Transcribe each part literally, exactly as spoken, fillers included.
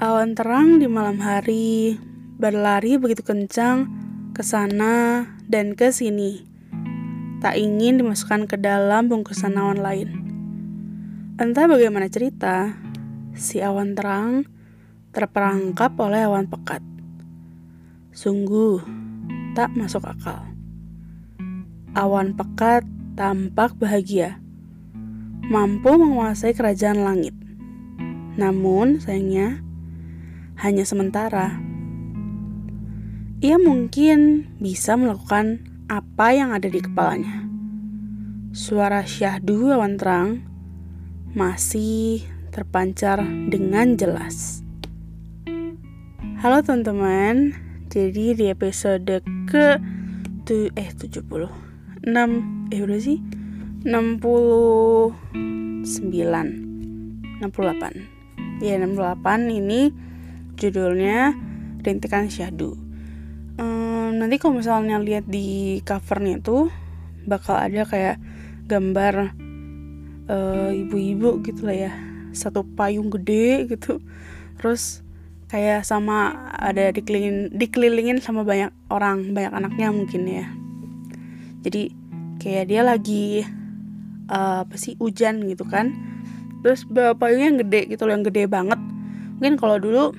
Awan terang di malam hari berlari begitu kencang ke sana dan ke sini. Tak ingin dimasukkan ke dalam bungkusan awan lain. Entah bagaimana cerita, si awan terang terperangkap oleh awan pekat. Sungguh tak masuk akal. Awan pekat tampak bahagia, mampu menguasai kerajaan langit. Namun sayangnya hanya sementara. Ia mungkin bisa melakukan apa yang ada di kepalanya. Suara syahdu awan terang masih terpancar dengan jelas. Halo teman-teman, jadi di episode ke tu, eh tujuh puluh enam eh udah sih enam puluh sembilan enam puluh delapan. Ya, enam puluh delapan ini judulnya Rintikan Syahdu. Nanti kalau misalnya lihat di covernya tuh bakal ada kayak gambar e, ibu-ibu gitu lah ya, satu payung gede gitu, terus kayak sama ada dikelilingin, dikelilingin sama banyak orang, banyak anaknya mungkin ya. Jadi kayak dia lagi e, apa sih hujan gitu kan, terus payungnya yang gede gitu loh, yang gede banget. Mungkin kalau dulu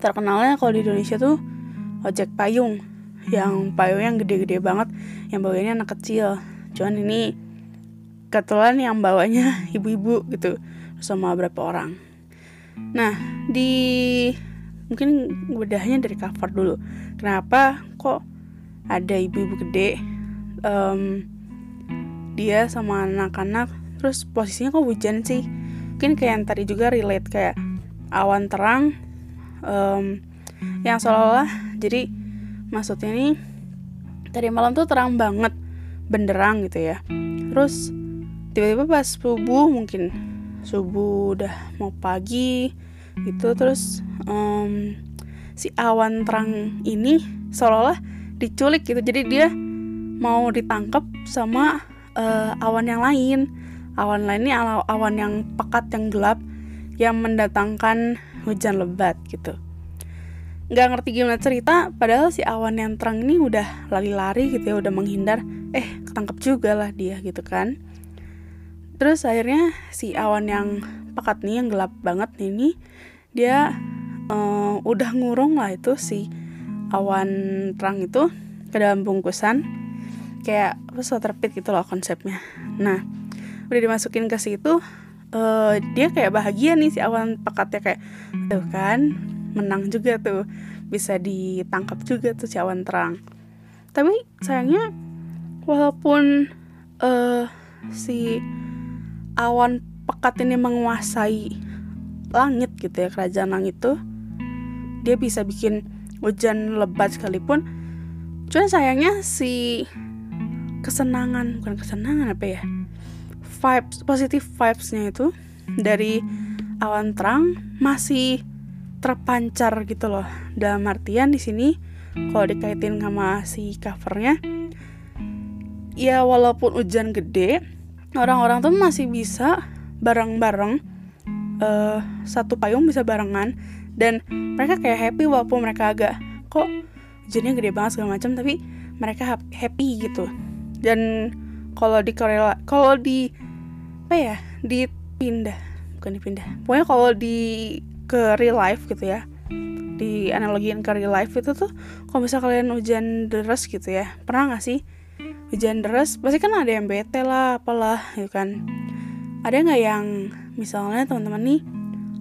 terkenalnya kalau di Indonesia tuh ojek payung, yang payung yang gede-gede banget, yang bawanya anak kecil. Cuman ini kebetulan yang bawanya ibu-ibu gitu sama beberapa orang. Nah, di mungkin bedahnya dari cover dulu. Kenapa kok ada ibu-ibu gede, um, dia sama anak-anak, terus posisinya kok hujan sih? Mungkin kayak yang tadi juga relate kayak awan terang, um, yang seolah-olah jadi maksudnya nih, tadi malam tuh terang banget, benderang gitu ya. Terus tiba-tiba pas subuh, mungkin subuh udah mau pagi gitu, terus um, si awan terang ini seolah-olah diculik gitu. Jadi dia mau ditangkap sama uh, awan yang lain. Awan lain ini awan yang pekat, yang gelap, yang mendatangkan hujan lebat gitu. Gak ngerti gimana cerita, padahal si awan yang terang ini udah lari-lari gitu ya, udah menghindar. Eh, ketangkep juga lah dia gitu kan. Terus akhirnya si awan yang pekat nih, yang gelap banget nih, ini dia uh, udah ngurung lah itu si awan terang itu ke dalam bungkusan. Kayak water pit gitu loh konsepnya. Nah, udah dimasukin ke situ, uh, dia kayak bahagia nih si awan pekatnya, kayak tuh kan menang juga tuh, bisa ditangkap juga tuh si awan terang. Tapi sayangnya walaupun uh, si awan pekat ini menguasai langit gitu ya, kerajaan langit tuh, dia bisa bikin hujan lebat sekalipun. Cuman sayangnya si kesenangan, bukan kesenangan apa ya, vibes, positive vibes-nya itu dari awan terang masih terpancar gitu loh. Dalam artian di sini kalau dikaitin sama si covernya, ya walaupun hujan gede, orang-orang tuh masih bisa bareng-bareng, uh, satu payung bisa barengan, dan mereka kayak happy walaupun mereka agak kok hujannya gede banget segala macam, tapi mereka happy gitu. Dan kalau di korela, kalau di apa ya, dipindah, bukan dipindah. Pokoknya kalau di ke real life gitu ya, di analogiin ke real life itu tuh, kalau misalnya kalian hujan deras gitu ya, pernah gak sih hujan deras, pasti kan ada yang bete lah apalah gitu kan. Ada gak yang misalnya teman-teman nih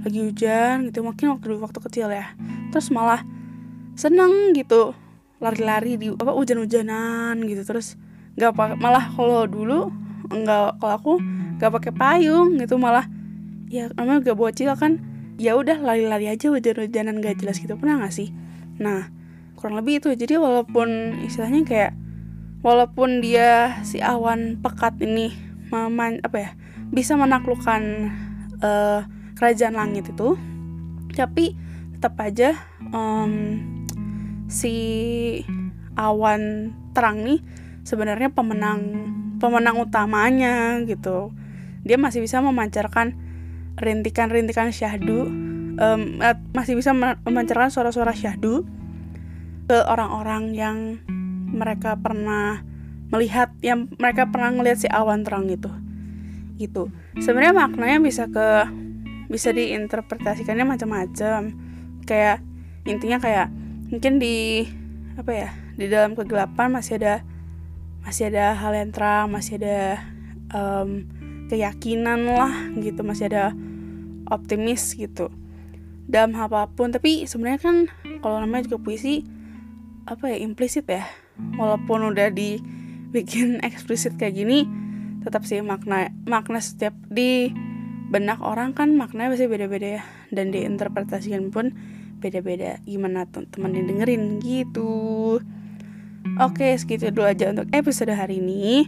lagi hujan gitu, mungkin waktu waktu kecil ya, terus malah seneng gitu lari-lari di apa hujan-hujanan gitu, terus gak pake, malah kalau dulu enggak, kalau aku gak pakai payung gitu, malah ya namanya gak bocil kan, ya udah lari-lari aja hujan-hujanan gak jelas gitu. Pernah gak sih? Nah, kurang lebih itu. Jadi walaupun istilahnya kayak, walaupun dia si awan pekat ini meman, apa ya, bisa menaklukkan uh, kerajaan langit itu, tapi tetap aja um, si awan terang nih sebenarnya pemenang pemenang utamanya gitu. Dia masih bisa memancarkan rintikan-rintikan syahdu um, masih bisa memancarkan suara-suara syahdu ke orang-orang yang mereka pernah melihat, yang mereka pernah ngelihat si awan terang itu. Gitu. Sebenarnya maknanya bisa ke bisa diinterpretasikannya macam-macam. Kayak intinya kayak mungkin di apa ya? Di dalam kegelapan masih ada masih ada hal yang terang, masih ada um, keyakinan lah gitu, masih ada optimis gitu. Dalam apapun, tapi sebenarnya kan kalau namanya juga puisi apa ya, implisit ya. Walaupun udah dibikin eksplisit kayak gini, tetap sih makna makna setiap di benak orang kan maknanya pasti beda-beda ya, dan diinterpretasikan pun beda-beda. Gimana teman-teman dengerin gitu. Oke, segitu dulu aja untuk episode hari ini.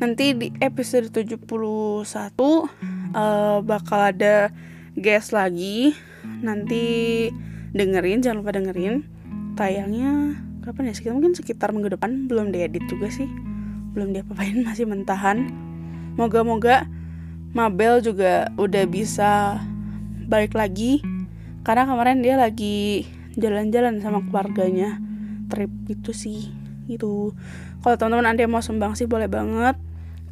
Nanti di episode tujuh puluh satu uh, bakal ada guest lagi. Nanti dengerin, jangan lupa dengerin. Tayangnya kapan ya? Sekitar mungkin sekitar minggu depan. Belum diedit juga sih, belum diapa-apain, masih mentahan. Moga-moga Mabel juga udah bisa balik lagi, karena kemarin dia lagi jalan-jalan sama keluarganya, trip gitu sih gitu. Kalau teman-teman ada yang mau sumbang sih boleh banget,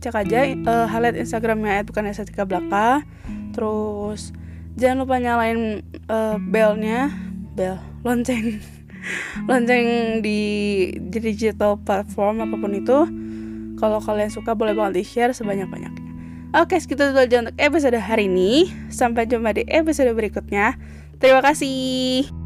cek aja uh, highlight Instagramnya at bukanestetikabelaka. Terus jangan lupa nyalain uh, belnya, bel lonceng lonceng di digital platform apapun itu. Kalau kalian suka boleh banget di-share sebanyak-banyaknya. Oke, segitu dulu aja untuk episode hari ini. Sampai jumpa di episode berikutnya. Terima kasih.